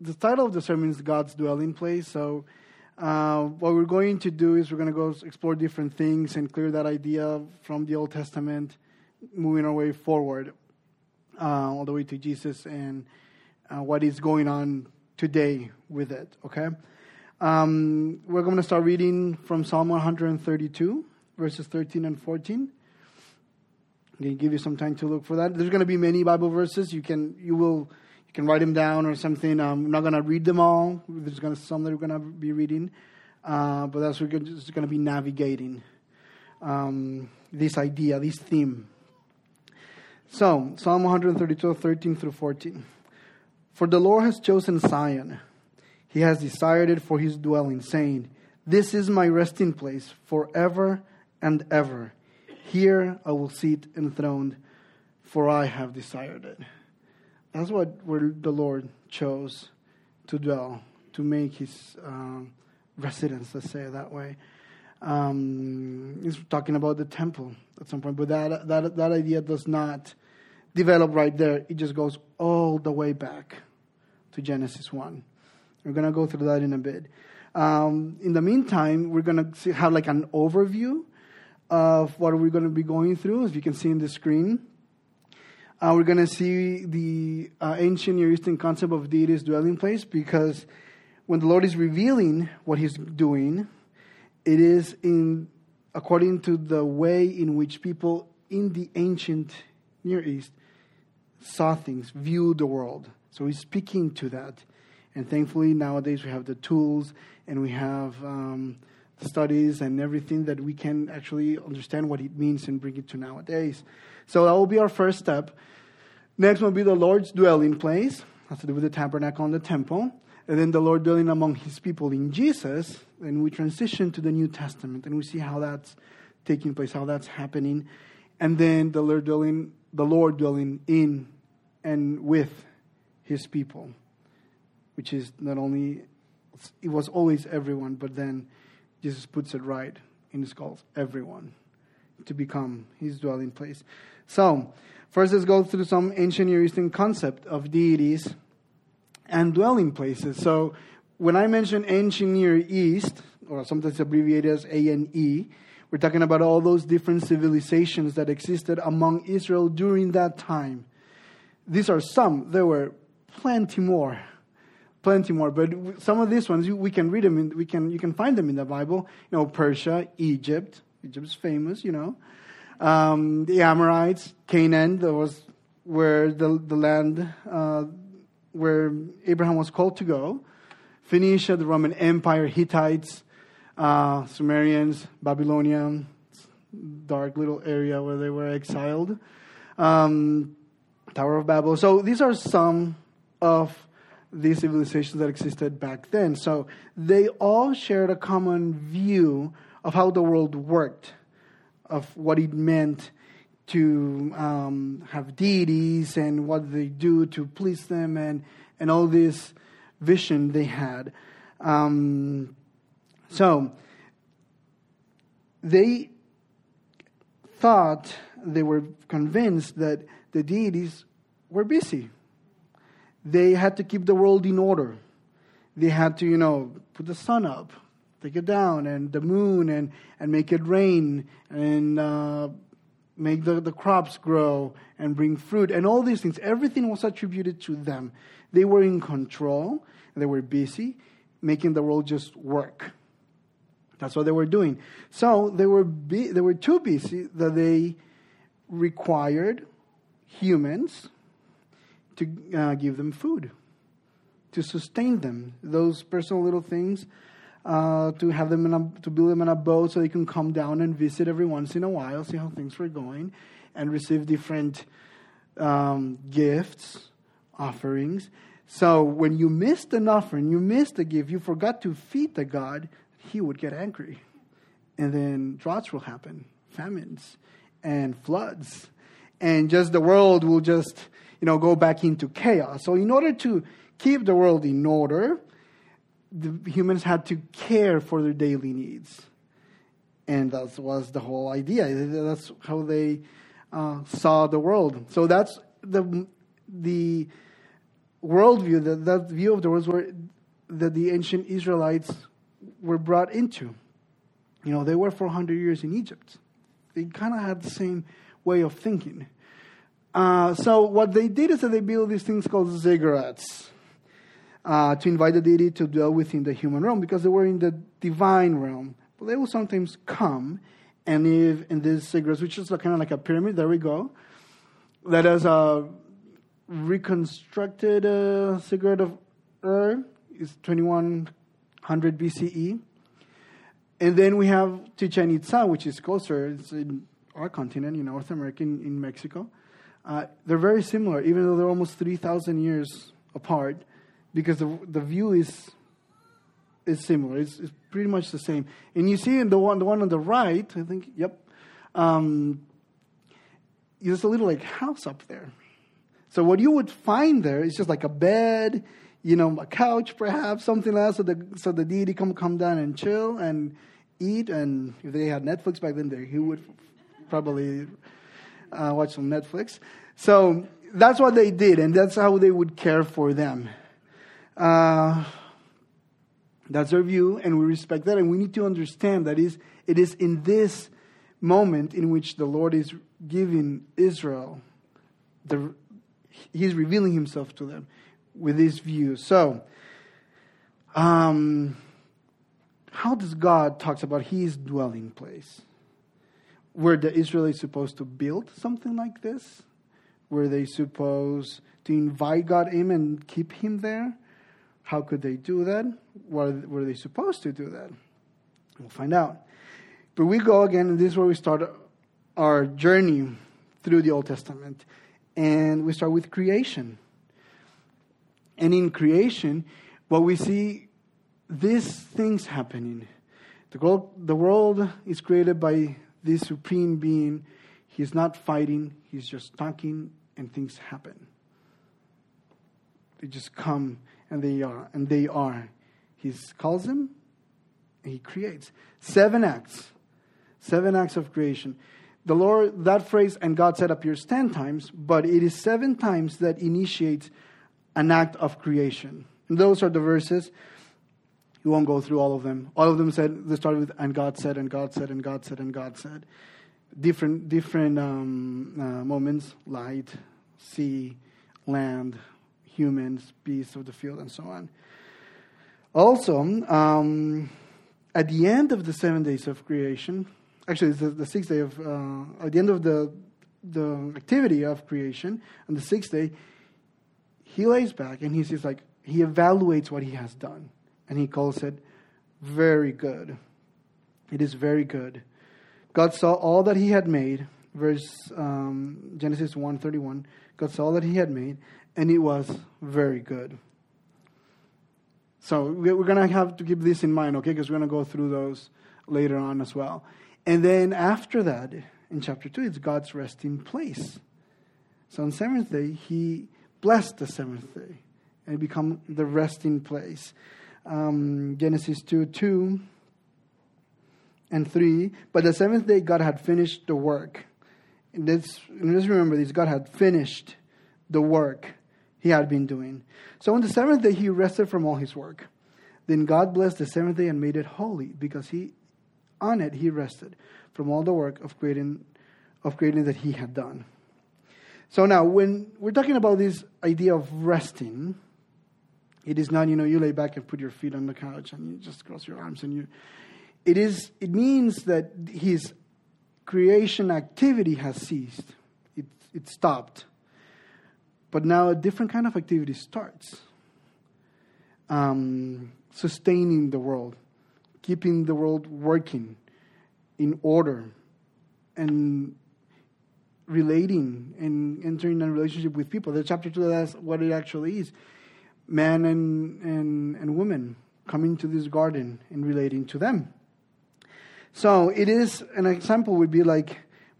the title of the sermon is God's Dwelling Place. So what we're going to do is we're going to go explore different things and clear that idea from the Old Testament, moving our way forward all the way to Jesus and what is going on today with it, okay? We're going to start reading from Psalm 132, verses 13 and 14. I'm going to give you some time to look for that. There's going to be many Bible verses. You can write them down or something. I'm not going to read them all. There's going to be some that we're going to be reading, but that's what we're just going to be navigating this idea, this theme. So, Psalm 132, 13 through 14. For the Lord has chosen Zion. He has desired it for his dwelling, saying, "This is my resting place forever and ever. Here I will sit enthroned, for I have desired it." That's where the Lord chose to dwell, to make his residence, let's say it that way. He's talking about the temple at some point, but that idea does not develop right there. It just goes all the way back to Genesis 1. We're going to go through that in a bit. In the meantime, we're going to have like an overview of what we're going to be going through. As you can see in the screen, we're going to see the ancient Near Eastern concept of deity's dwelling place, because when the Lord is revealing what he's doing, it is in according to the way in which people in the ancient Near East saw things, viewed the world. So he's speaking to that. And thankfully, nowadays we have the tools and we have studies and everything that we can actually understand what it means and bring it to nowadays. So that will be our first step. Next will be the Lord's dwelling place. That's to do with the tabernacle and the temple. And then the Lord dwelling among his people in Jesus. And we transition to the New Testament and we see how that's taking place, how that's happening. And then the Lord dwelling in and with his people, which is not only, it was always everyone, but then Jesus puts it right in his calls, everyone, to become his dwelling place. So, first let's go through some ancient Near Eastern concept of deities and dwelling places. So, when I mention ancient Near East, or sometimes abbreviated as A&E, we're talking about all those different civilizations that existed among Israel during that time. These are some, there were plenty more, but some of these ones we can read them. You can find them in the Bible. You know, Persia, Egypt. Egypt's famous, you know. The Amorites, Canaan. That was where the land where Abraham was called to go. Phoenicia, the Roman Empire, Hittites, Sumerians, Babylonia, dark little area where they were exiled. Tower of Babel. So these are some of these civilizations that existed back then. So they all shared a common view of how the world worked, of what it meant to have deities and what they do to please them, and all this vision they had. So they thought, they were convinced that the deities were busy. They had to keep the world in order. They had to, put the sun up, take it down, and the moon, and make it rain, and make the crops grow, and bring fruit, and all these things. Everything was attributed to them. They were in control, and they were busy making the world just work. That's what they were doing. So they were too busy that they required humans to give them food, to sustain them, those personal little things, to have them to build them in a boat so they can come down and visit every once in a while, see how things were going, and receive different gifts, offerings. So when you missed an offering, you missed a gift, you forgot to feed the god, he would get angry, and then droughts will happen, famines, and floods, and just the world will just go back into chaos. So in order to keep the world in order, the humans had to care for their daily needs. And that was the whole idea. That's how they saw the world. So that's the worldview, that view of the world that the ancient Israelites were brought into. You know, they were 400 years in Egypt. They kind of had the same way of thinking. So what they did is that they built these things called ziggurats to invite the deity to dwell within the human realm, because they were in the divine realm. But they will sometimes come and live in these ziggurats, which is kind of like a pyramid. There we go. That is a reconstructed ziggurat of Ur. It's 2100 BCE. And then we have Chichen Itza, which is closer. It's in our continent, in North America, in Mexico. They're very similar, even though they're almost 3,000 years apart, because the view is similar. It's pretty much the same. And you see in the one on the right, I think, yep, there's a little house up there. So what you would find there is just like a bed, a couch perhaps, something else, so the deity come down and chill and eat. And if they had Netflix back then, he would probably watch some Netflix. So that's what they did, and that's how they would care for them. That's their view, and we respect that, and we need to understand that it is in this moment in which the Lord is giving Israel, He's revealing Himself to them with this view. So, how does God talks about His dwelling place? Were the Israelites supposed to build something like this? Were they supposed to invite God in and keep Him there? How could they do that? Were they supposed to do that? We'll find out. But we go again, and this is where we start our journey through the Old Testament. And we start with creation. And in creation, we see these things happening. The world is created by this supreme being. He's not fighting. He's just talking, and things happen. They just come, and they are. He calls them, and He creates. 7 acts. 7 acts of creation. The Lord, that phrase, and God said, appears 10 times, but it is 7 times that initiates an act of creation. And those are the verses. You won't go through all of them. All of them said, they started with, and God said, and God said, and God said, and God said. Different moments, light, sea, land, humans, beasts of the field, and so on. Also, at the end of the 7 days of creation, actually, it's the sixth day of, at the end of the activity of creation, on the sixth day, He lays back and He's just He evaluates what He has done. And He calls it very good. It is very good. God saw all that He had made. Verse Genesis 1:31. God saw all that He had made, and it was very good. So we're going to have to keep this in mind, okay? Because we're going to go through those later on as well. And then after that, in chapter 2, it's God's resting place. So on the seventh day, He blessed the seventh day and become the resting place. Genesis 2:2 and 3. But the seventh day, God had finished the work. And let's remember this. God had finished the work He had been doing. So on the seventh day, He rested from all His work. Then God blessed the seventh day and made it holy, because on it He rested from all the work of creating that He had done. So now, when we're talking about this idea of resting, it is not, you lay back and put your feet on the couch and you just cross your arms and you. It means that His creation activity has ceased. It stopped. But now a different kind of activity starts. Sustaining the world, keeping the world working in order, and relating and entering a relationship with people. The chapter 2, that's what it actually is. Man and woman coming to this garden and relating to them. So it is, an example would be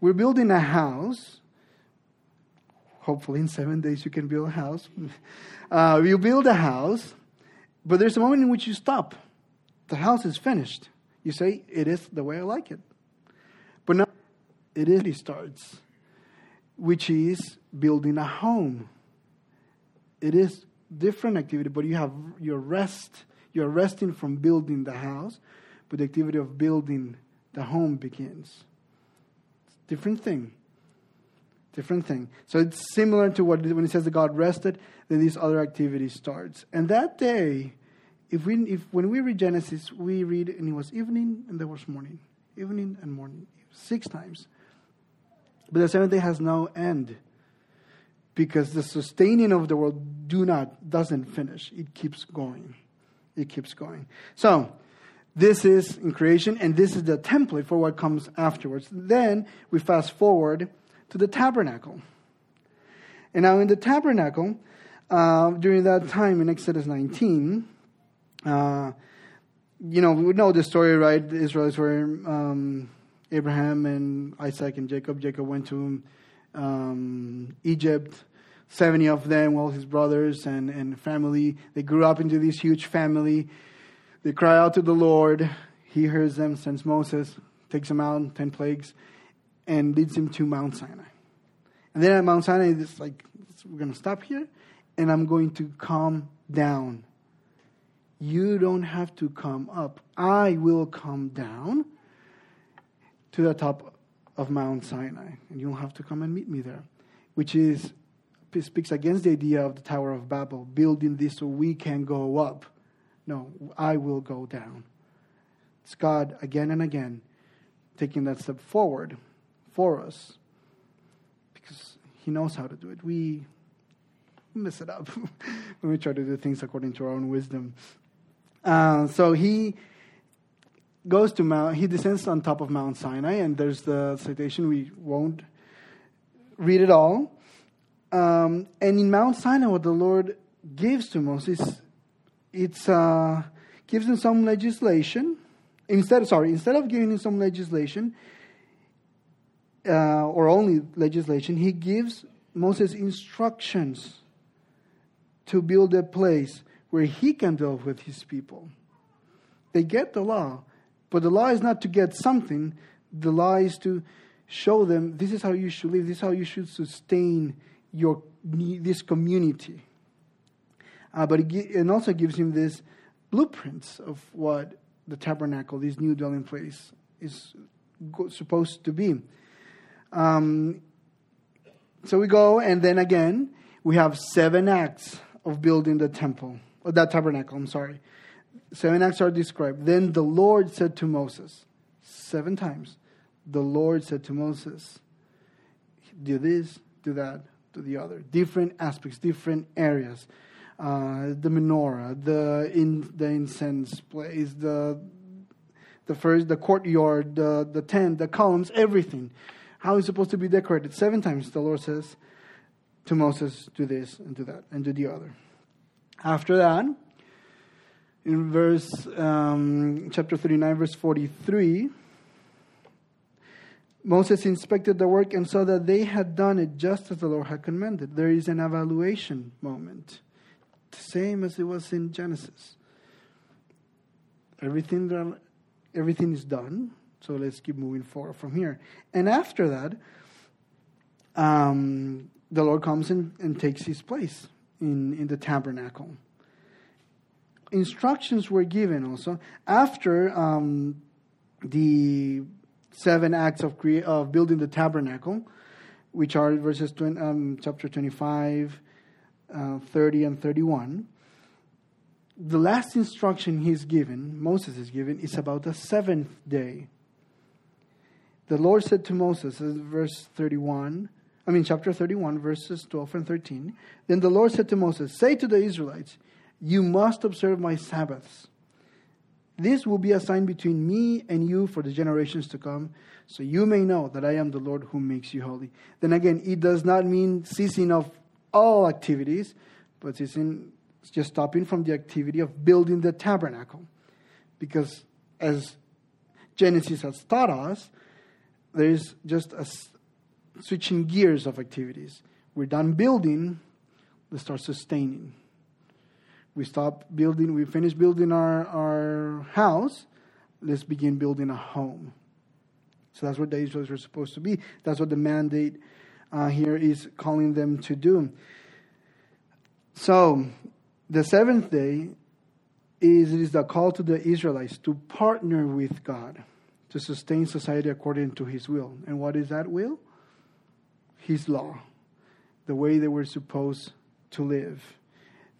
we're building a house. Hopefully in 7 days you can build a house. You build a house, but there's a moment in which you stop. The house is finished. You say, it is the way I like it. But now it starts, which is building a home. It is different activity, but you have your rest. You're resting from building the house, but the activity of building the home begins. It's a different thing. Different thing. So it's similar to what when it says that God rested, then this other activity starts. And that day, when we read Genesis, we read, and it was evening and there was morning. Evening and morning. 6 times. But the seventh day has no end. Because the sustaining of the world doesn't finish. It keeps going. It keeps going. So this is in creation, and this is the template for what comes afterwards. Then we fast forward to the tabernacle. And now in the tabernacle, during that time in Exodus 19, we would know the story, right? The Israelites were Abraham and Isaac and Jacob. Jacob went to Egypt, 70 of them, all his brothers and family. They grew up into this huge family. They cry out to the Lord. He hears them, sends Moses, takes them out, 10 plagues, and leads him to Mount Sinai. And then at Mount Sinai, it's like, we're going to stop here, and I'm going to come down. You don't have to come up. I will come down to the top of Mount Sinai, and you'll have to come and meet me there, which is speaks against the idea of the Tower of Babel, building this so we can go up. No, I will go down. It's God again and again taking that step forward for us because He knows how to do it. We mess it up when we try to do things according to our own wisdom. So He goes to He descends on top of Mount Sinai, and there's the citation. We won't read it all. And in Mount Sinai, what the Lord gives to Moses, it gives him some legislation. Instead of giving him some legislation, or only legislation, He gives Moses instructions to build a place where He can dwell with His people. They get the law, but the law is not to get something. The law is to show them, this is how you should live. This is how you should sustain this community. But it also gives him these blueprints of what the tabernacle, this new dwelling place, is supposed to be. So we go, and then again, we have 7 acts of building the temple, or that tabernacle, 7 acts are described. Then the Lord said to Moses, 7 times, the Lord said to Moses, do this, do that, do the other. Different aspects, different areas. The menorah, the incense place, the courtyard, the tent, the columns, everything. How it's supposed to be decorated. 7 times the Lord says to Moses, do this and do that and do the other. After that, in verse chapter 39, verse 43, Moses inspected the work and saw that they had done it just as the Lord had commanded. There is an evaluation moment, same as it was in Genesis. Everything is done, so let's keep moving forward from here. And after that, the Lord comes and takes His place in the tabernacle. Instructions were given also after the 7 acts of building the tabernacle, which are verses chapter 25, 30, and 31. The last instruction Moses is given, is about the 7th day. The Lord said to Moses, chapter 31, verses 12 and 13. Then the Lord said to Moses, say to the Israelites, you must observe my Sabbaths. This will be a sign between me and you for the generations to come, so you may know that I am the Lord who makes you holy. Then again, it does not mean ceasing of all activities, but it's just stopping from the activity of building the tabernacle. Because as Genesis has taught us, there is just a switching gears of activities. We're done building, let's start sustaining. We stop building, we finish building our house, let's begin building a home. So that's what the Israelites were supposed to be. That's what the mandate here is calling them to do. So The seventh day is the call to the Israelites to partner with God to sustain society according to His will. And what is that will? His law, the way they were supposed to live.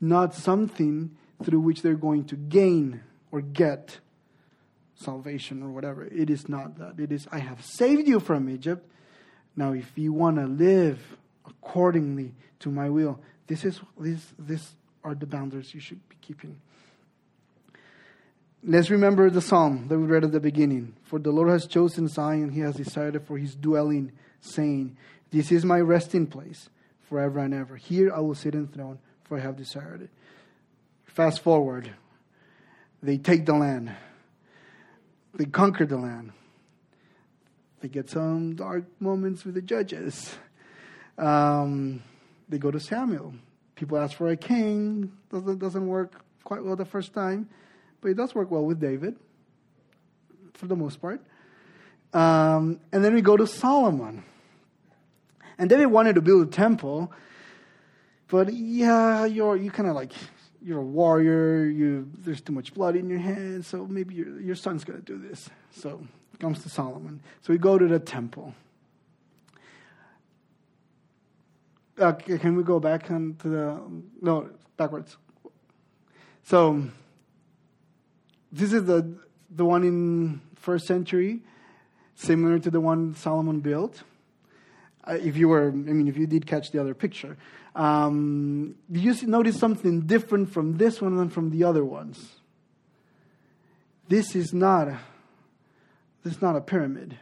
Not something through which they're going to gain or get salvation or whatever. It is not that. It is, I have saved you from Egypt. Now, if you want to live accordingly to my will, these are the boundaries you should be keeping. Let's remember the psalm that we read at the beginning. For the Lord has chosen Zion, He has decided for His dwelling, saying, this is my resting place forever and ever. Here I will sit enthroned, for I have desired it. Fast forward. They take the land. They conquer the land. They get some dark moments with the judges. They go to Samuel. People ask for a king. Doesn't work quite well the first time. But it does work well with David, for the most part. And then we go to Solomon. And David wanted to build a temple. But yeah, you kind of like, you're a warrior. There's too much blood in your hands. So maybe your son's going to do this. So it comes to Solomon. So we go to the temple. Okay, can we go back on to the... No, backwards. So... this is the one in 1st century, similar to the one Solomon built. If you did catch the other picture, you notice something different from this one than from the other ones. This is not a pyramid.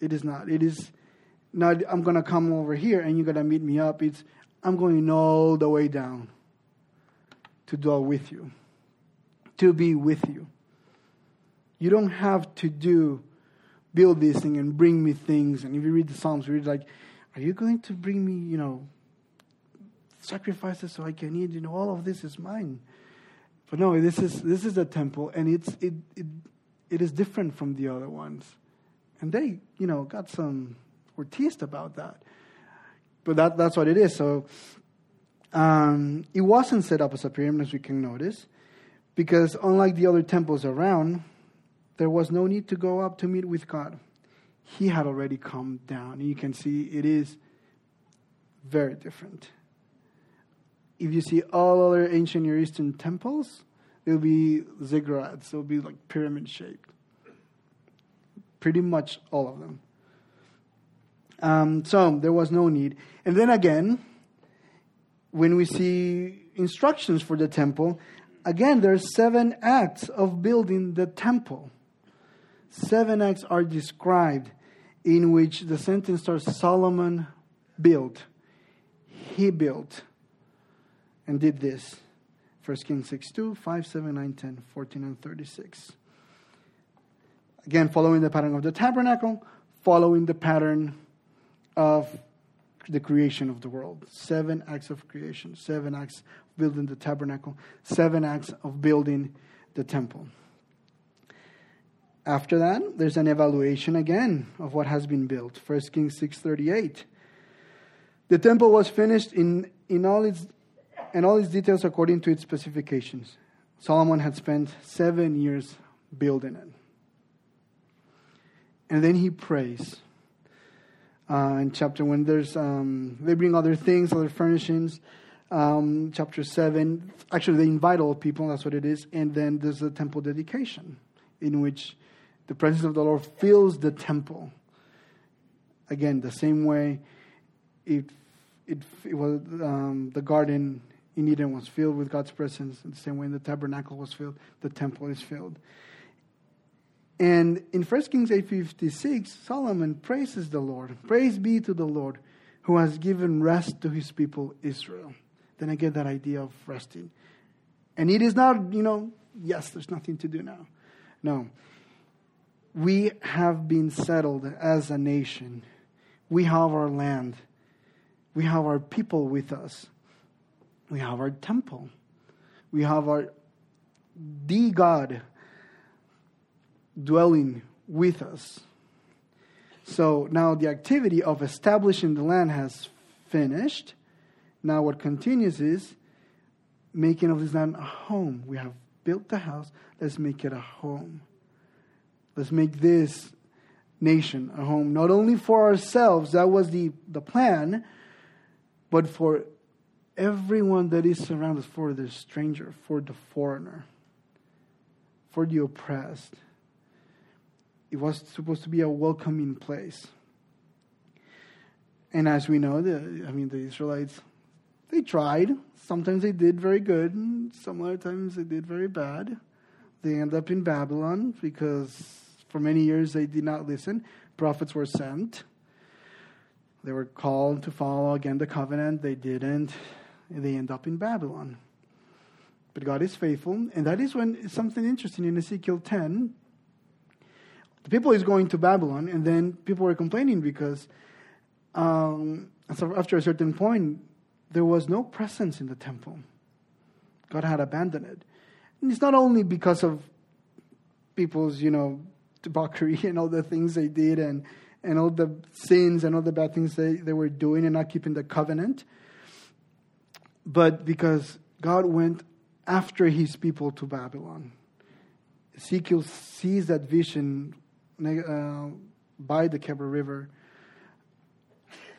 It is not. It is not. I'm gonna come over here and you're gonna meet me up. I'm going all the way down to dwell with you. To be with you. You don't have to build this thing and bring me things. And if you read the Psalms, we read like, are you going to bring me, sacrifices so I can eat? All of this is mine. But no, this is a temple, and it is different from the other ones. And they, were teased about that. But that's what it is. So it wasn't set up as a pyramid, as we can notice. Because unlike the other temples around, there was no need to go up to meet with God. He had already come down. And you can see it is very different. If you see all other ancient Near Eastern temples, they'll be ziggurats. They'll be like pyramid shaped. Pretty much all of them. So there was no need. And then again, when we see instructions for the temple... again, there are 7 acts of building the temple. 7 acts are described in which the sentence starts, Solomon built. He built and did this. 1 Kings 6:2, 5, 7, 9, 10, 14, and 36. Again, following the pattern of the tabernacle, following the pattern of the creation of the world. 7 acts of creation, 7 acts building the tabernacle, 7 acts of building the temple. After that, there's an evaluation again of what has been built. 1 Kings 6:38. The temple was finished in all its details according to its specifications. Solomon had spent 7 years building it. And then he prays. In chapter 1, there's they bring other things, other furnishings. Chapter 7, actually they invite all people, that's what it is. And then there's the temple dedication, in which the presence of the Lord fills the temple. Again, the same way it was the garden in Eden was filled with God's presence. The same way the tabernacle was filled, the temple is filled. And in 1 Kings 8:56, Solomon praises the Lord. Praise be to the Lord who has given rest to his people Israel. Then I get that idea of resting. And it is not, yes, there's nothing to do now. No. We have been settled as a nation. We have our land. We have our people with us. We have our temple. We have the God dwelling with us. So now the activity of establishing the land has finished. Now what continues is making of this land a home. We have built the house. Let's make it a home. Let's make this nation a home, not only for ourselves, that was the plan, but for everyone that is around us, for the stranger, for the foreigner, for the oppressed. It was supposed to be a welcoming place. And as we know, the Israelites, they tried. Sometimes they did very good, and some other times they did very bad. They ended up in Babylon because for many years they did not listen. Prophets were sent. They were called to follow again the covenant. They didn't. And they end up in Babylon. But God is faithful. And that is when something interesting in Ezekiel 10. The people is going to Babylon, and then people were complaining because after a certain point, there was no presence in the temple. God had abandoned it. And it's not only because of people's, debauchery and all the things they did and all the sins and all the bad things they were doing and not keeping the covenant, but because God went after his people to Babylon. Ezekiel sees that vision by the Kebra River.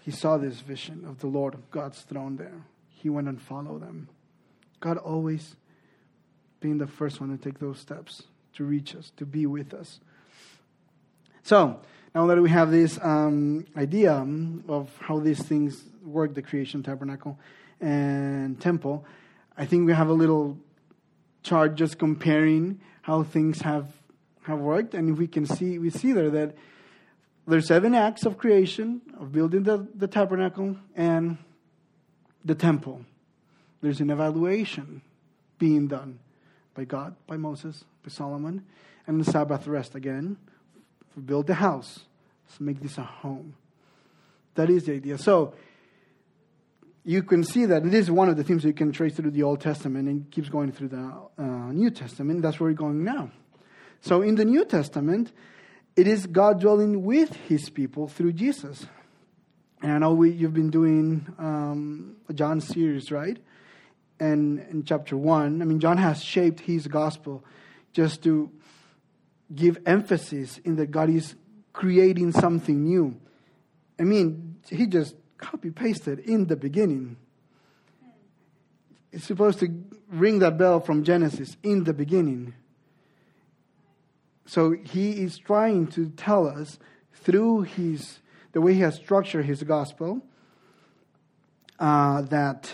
He saw this vision of the Lord of God's throne there. He went and followed them. God always being the first one to take those steps, to reach us, to be with us. So, now that we have this idea of how these things work, the creation, tabernacle, and temple, I think we have a little chart just comparing how things have worked. And we see there that there's 7 acts of creation, of building the tabernacle and the temple. There's an evaluation being done by God, by Moses, by Solomon, and the Sabbath rest again. Build the house. Let's make this a home. That is the idea. So you can see that it is one of the themes you can trace through the Old Testament and keeps going through the New Testament. That's where we're going now. So in the New Testament, it is God dwelling with his people through Jesus. And I know you've been doing a John series, right? And in chapter 1, John has shaped his gospel just to give emphasis in that God is creating something new. He just copy-pasted in the beginning. It's supposed to ring that bell from Genesis, in the beginning. So he is trying to tell us through the way he has structured his gospel, that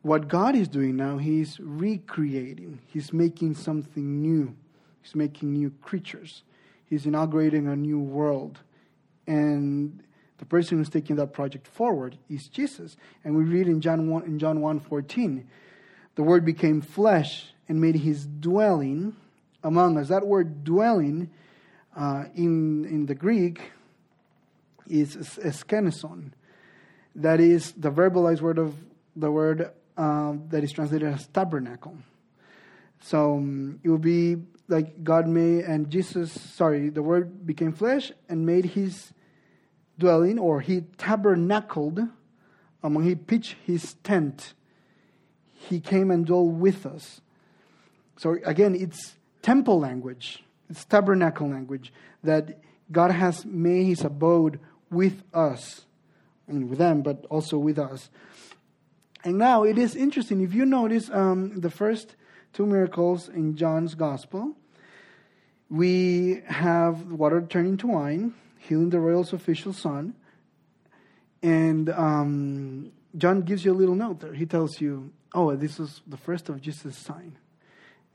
what God is doing now, he's recreating. He's making something new. He's making new creatures. He's inaugurating a new world. And the person who's taking that project forward is Jesus. And we read in John 1:14, the Word became flesh and made his dwelling among us. That word dwelling in the Greek is eskeneson. That is the verbalized word of the word that is translated as tabernacle. So it will be like the Word became flesh and made his dwelling, or he tabernacled among, he pitched his tent. He came and dwelt with us. So again, it's temple language. It's tabernacle language that God has made his abode with us, and with them, but also with us. And now it is interesting. If you notice the first 2 miracles in John's gospel, we have water turning to wine, healing the royal official's son. And John gives you a little note there. He tells you, this is the first of Jesus' sign.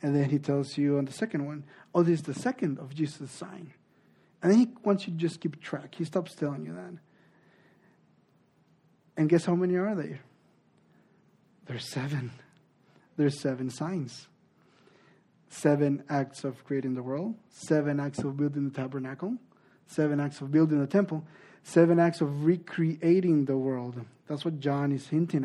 And then he tells you on the second one, this is the second of Jesus' sign. And then he wants you to just keep track. He stops telling you that. And guess how many are there? There's 7. There's 7 signs, 7 acts of creating the world, 7 acts of building the tabernacle, 7 acts of building the temple, 7 acts of recreating the world. That's what John is hinting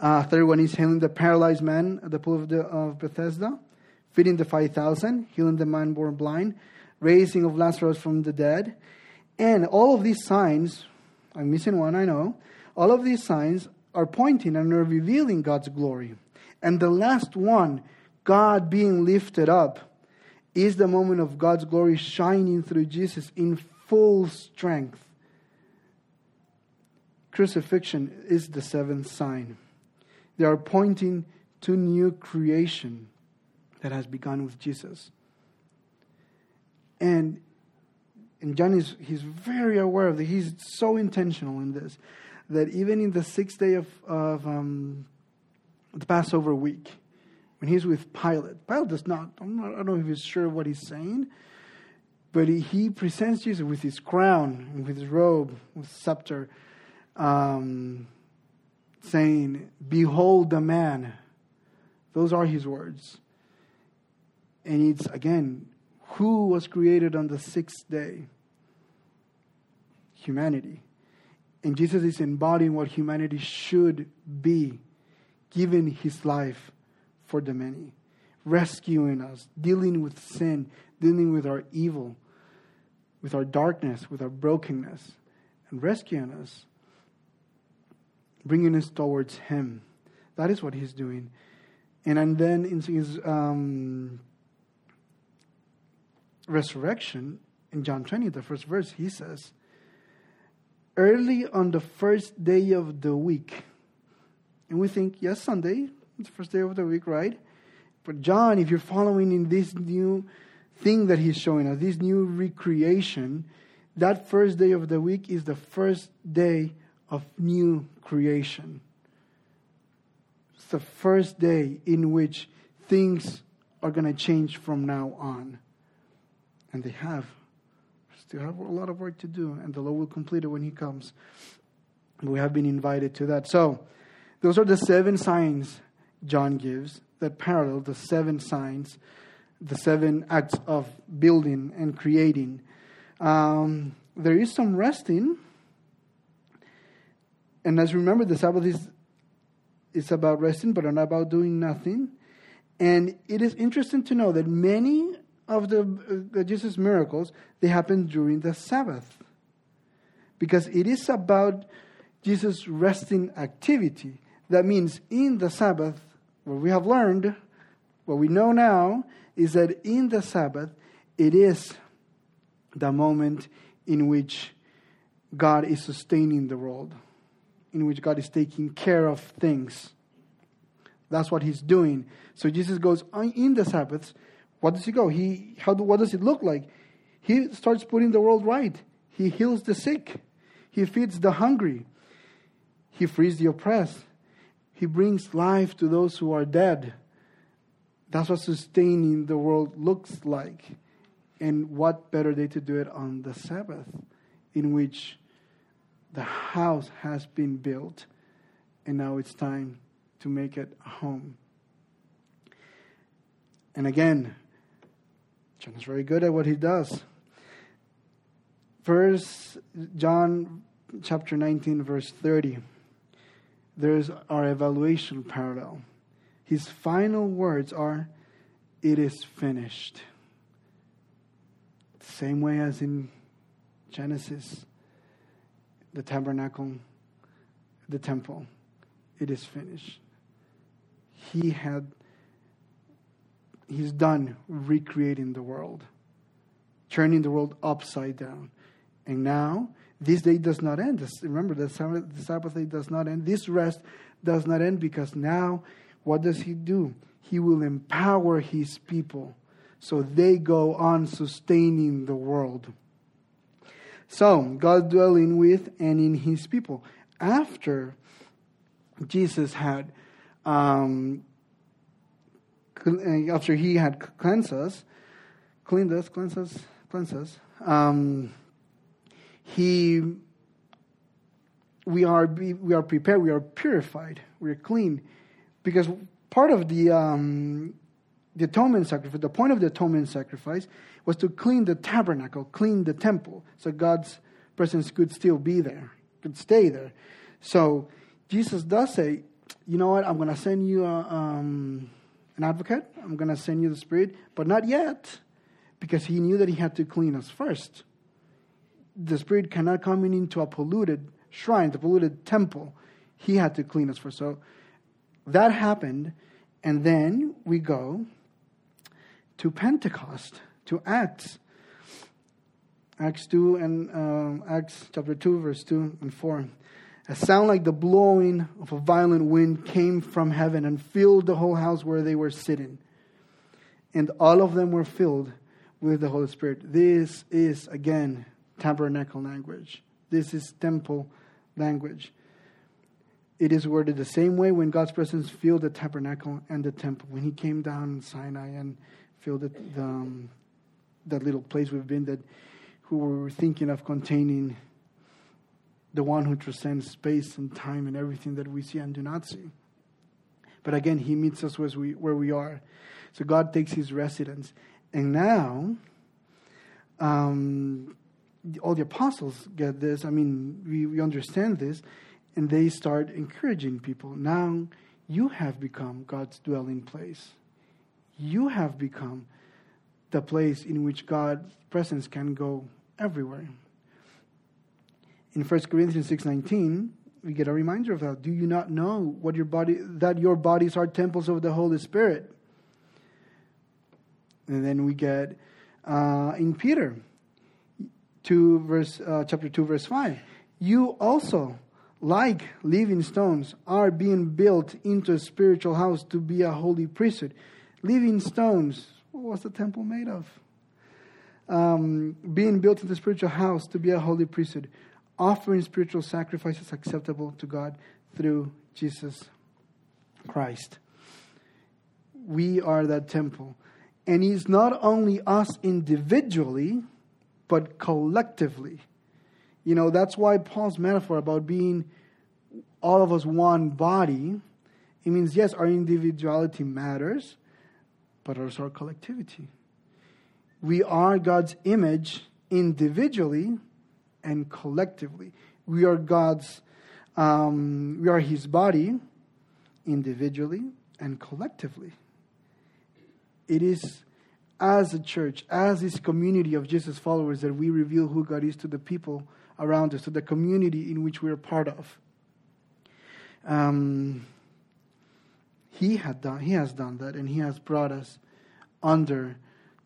at. Third one is healing the paralyzed man at the pool of Bethesda, feeding the 5,000, healing the man born blind, raising of Lazarus from the dead. And all of these signs, I'm missing one, I know, all of these signs are pointing and are revealing God's glory. And the last one, God being lifted up, is the moment of God's glory shining through Jesus in full strength. Crucifixion is the seventh sign. They are pointing to new creation that has begun with Jesus. And John he's very aware of that. He's so intentional in this, that even in the sixth day of the Passover week, when he's with Pilate, I don't know if he's sure what he's saying, but he presents Jesus with his crown, and with his robe, with scepter, saying, "Behold the man." Those are his words. And it's, again, who was created on the sixth day? Humanity. And Jesus is embodying what humanity should be, giving his life for the many, rescuing us, dealing with sin, dealing with our evil, with our darkness, with our brokenness, and rescuing us, bringing us towards him. That is what he's doing. And then in his resurrection, in John 20, the first verse, he says, early on the first day of the week. And we think, yes, Sunday, it's the first day of the week, right? But John, if you're following in this new thing that he's showing us, this new recreation, that first day of the week is the first day of new creation. It's the first day in which things are going to change from now on. And they still have a lot of work to do, and the Lord will complete it when he comes. We have been invited to that. So those are the seven signs John gives that parallel the seven signs, the seven acts of building and creating. There is some resting. And as you remember, the Sabbath is about resting, but not about doing nothing. And it is interesting to know that many of the Jesus' miracles, they happen during the Sabbath. Because it is about Jesus' resting activity. That means in the Sabbath, what we have learned, what we know now, is that in the Sabbath, it is the moment in which God is sustaining the world, in which God is taking care of things. That's what he's doing. So Jesus goes on in the Sabbaths. What does he go? What does it look like? He starts putting the world right. He heals the sick. He feeds the hungry. He frees the oppressed. He brings life to those who are dead. That's what sustaining the world looks like. And what better day to do it on the Sabbath, in which the house has been built, and now it's time to make it a home. And again, John is very good at what he does. First John chapter 19, verse 30. There's our evaluation parallel. His final words are, "It is finished." The same way as in Genesis. The tabernacle, the temple, it is finished. He's done recreating the world, turning the world upside down. And now, this day does not end. Remember, the Sabbath day does not end. This rest does not end, because now, what does he do? He will empower his people so they go on sustaining the world. So, God dwelling with and in his people. After Jesus had, after he had cleansed us, we are prepared, we are purified, we are clean, because part of the atonement sacrifice, the point of the atonement sacrifice was to clean the tabernacle, clean the temple, so God's presence could still be there, could stay there. So Jesus does say, you know what, I'm going to send you an advocate, I'm going to send you the Spirit, but not yet, because he knew that he had to clean us first. The Spirit cannot come into a polluted shrine, the polluted temple. He had to clean us first. So that happened. And then we go to Pentecost, to Acts. Acts 2 and Acts chapter 2, verse 2 and 4. A sound like the blowing of a violent wind came from heaven and filled the whole house where they were sitting. And all of them were filled with the Holy Spirit. This is, again, tabernacle language. This is temple language. It is worded the same way when God's presence filled the tabernacle and the temple. When he came down in Sinai and filled that little place we've been that who were thinking of containing the one who transcends space and time and everything that we see and do not see. But again, he meets us where we are. So God takes his residence. And now, all the apostles get this. I mean, we understand this. And they start encouraging people. Now, you have become God's dwelling place. You have become the place in which God's presence can go everywhere. In 1 Corinthians 6:19, we get a reminder of that. Do you not know that your bodies are temples of the Holy Spirit? And then we get in Peter, chapter 2, verse 5. You also, like living stones, are being built into a spiritual house to be a holy priesthood. Living stones, what was the temple made of? Being built into a spiritual house to be a holy priesthood, offering spiritual sacrifices acceptable to God through Jesus Christ. We are that temple. And it's not only us individually, but collectively. You know, that's why Paul's metaphor about being all of us one body, it means, yes, our individuality matters, but also our collectivity. We are God's image individually and collectively. We are we are his body individually and collectively. It is as a church, as his community of Jesus followers, that we reveal who God is to the people around us, to the community in which we are part of. He has done that, and he has brought us under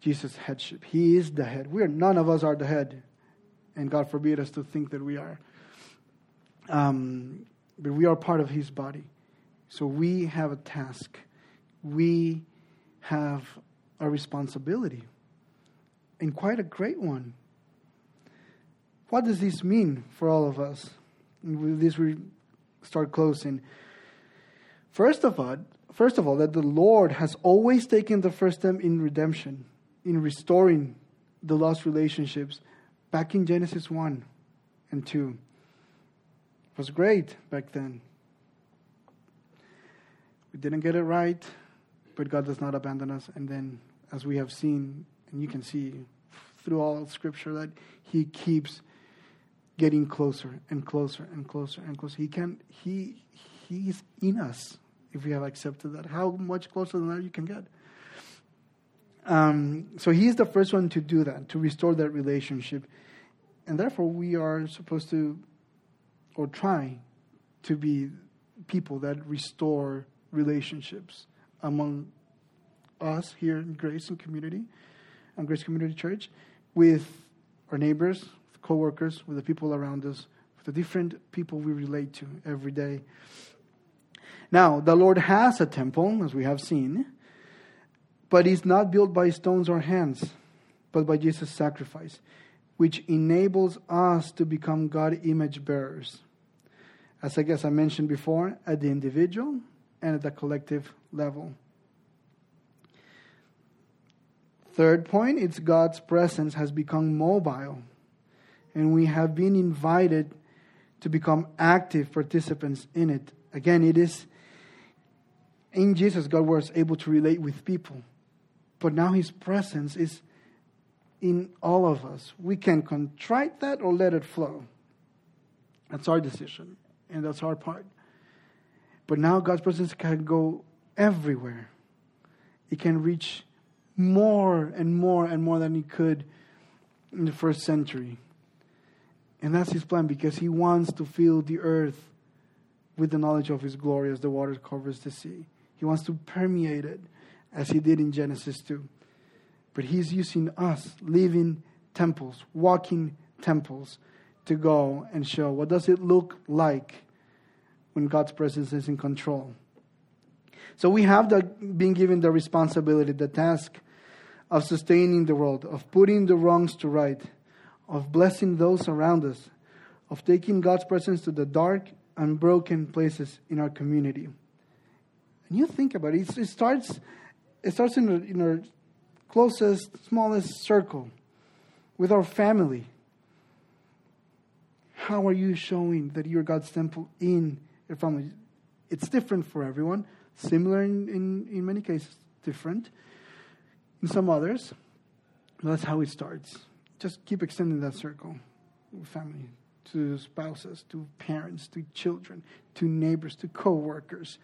Jesus' headship. He is the head. None of us are the head, and God forbid us to think that we are. But we are part of his body. So we have a task. We have a responsibility, and quite a great one. What does this mean for all of us? And with this, we start closing. First of all, that the Lord has always taken the first step in redemption, in restoring the lost relationships back in Genesis 1 and 2. It was great back then. We didn't get it right, but God does not abandon us. And then, as we have seen, and you can see through all Scripture, that he keeps getting closer and closer and closer and closer. He's in us if we have accepted that. How much closer than that you can get? So he's the first one to do that, to restore that relationship. And therefore we are supposed to, or try to be people that restore relationships among us here in Grace and Community, and Grace Community Church, with our neighbors, co-workers, with the people around us, with the different people we relate to every day. Now, the Lord has a temple, as we have seen, but it's not built by stones or hands, but by Jesus' sacrifice, which enables us to become God image bearers. As I guess I mentioned before, at the individual and at the collective level. Third point, it's God's presence has become mobile. And we have been invited to become active participants in it. Again, it is in Jesus, God was able to relate with people. But now his presence is in all of us. We can contrite that or let it flow. That's our decision. And that's our part. But now God's presence can go everywhere. It can reach more and more and more than he could in the first century. And that's his plan, because he wants to fill the earth with the knowledge of his glory as the water covers the sea. He wants to permeate it as he did in Genesis 2. But he's using us, living temples, walking temples, to go and show what does it look like when God's presence is in control. So we have been given the responsibility, the task of sustaining the world, of putting the wrongs to right, of blessing those around us, of taking God's presence to the dark, unbroken places in our community. And you think about it. It starts in our closest, smallest circle, with our family. How are you showing that you're God's temple in your family? It's different for everyone. Similar in many cases, different in some others. But that's how it starts. Just keep extending that circle. Family, to spouses, to parents, to children, to neighbors, to co-workers,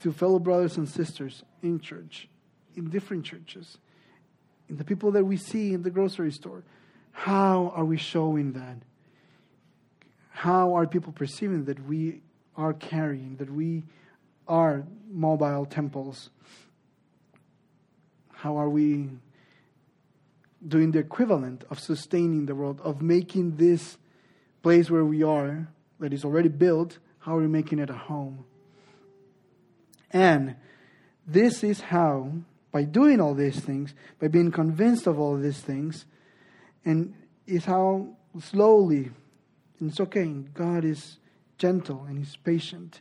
to fellow brothers and sisters in church, in different churches, in the people that we see in the grocery store. How are we showing that? How are people perceiving that we are carrying, that we are mobile temples? How are we doing the equivalent of sustaining the world, of making this place where we are, that is already built, how are we making it a home? And this is how, by doing all these things, by being convinced of all these things, and is how slowly, and it's okay, God is gentle and He's patient,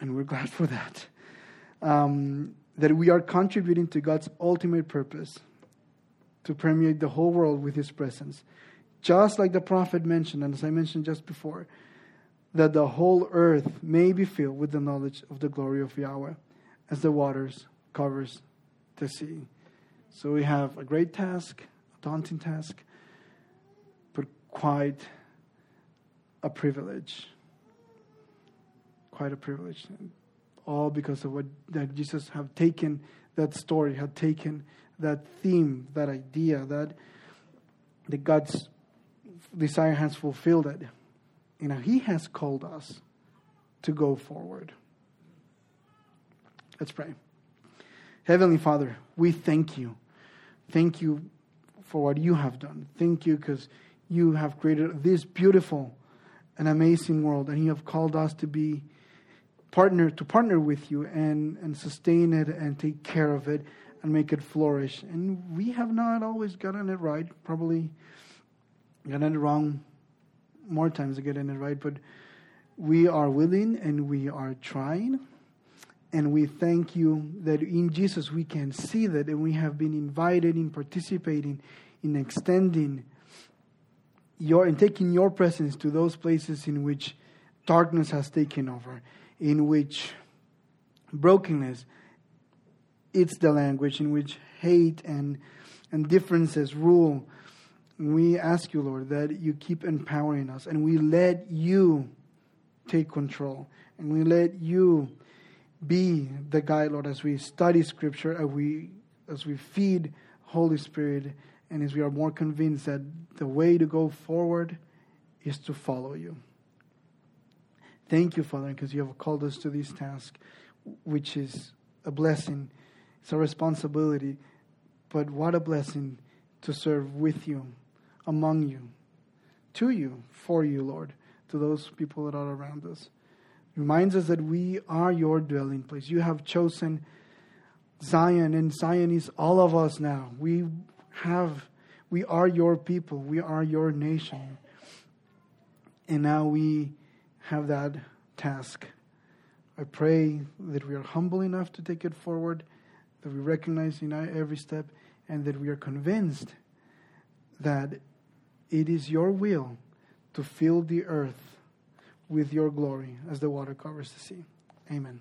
and we're glad for that, that we are contributing to God's ultimate purpose to permeate the whole world with His presence. Just like the prophet mentioned, and as I mentioned just before, that the whole earth may be filled with the knowledge of the glory of Yahweh as the waters covers the sea. So we have a great task, a daunting task, but quite a privilege. Quite a privilege. All because of that Jesus have taken that story, had taken that theme, that idea, that God's desire has fulfilled it. You know, He has called us to go forward. Let's pray. Heavenly Father, we thank You. Thank You for what You have done. Thank You because You have created this beautiful and amazing world, and You have called us to be partner with You and sustain it and take care of it and make it flourish. And we have not always gotten it right, probably gotten it wrong more times than getting it right, but we are willing and we are trying, and we thank You that in Jesus we can see that, and we have been invited in participating, in extending Your and taking Your presence to those places in which darkness has taken over, in which brokenness, it's the language in which hate and differences rule. We ask You, Lord, that You keep empowering us, and we let You take control, and we let You be the guide, Lord, as we study Scripture, as we feed Holy Spirit, and as we are more convinced that the way to go forward is to follow You. Thank You, Father, because You have called us to this task, which is a blessing. It's a responsibility, but what a blessing to serve with You, among You, to You, for You, Lord, to those people that are around us. It reminds us that we are Your dwelling place. You have chosen Zion, and Zion is all of us now. We are Your people. We are Your nation. And now we have that task. I pray that we are humble enough to take it forward, that we recognize in every step, and that we are convinced that it is Your will to fill the earth with Your glory as the water covers the sea. Amen.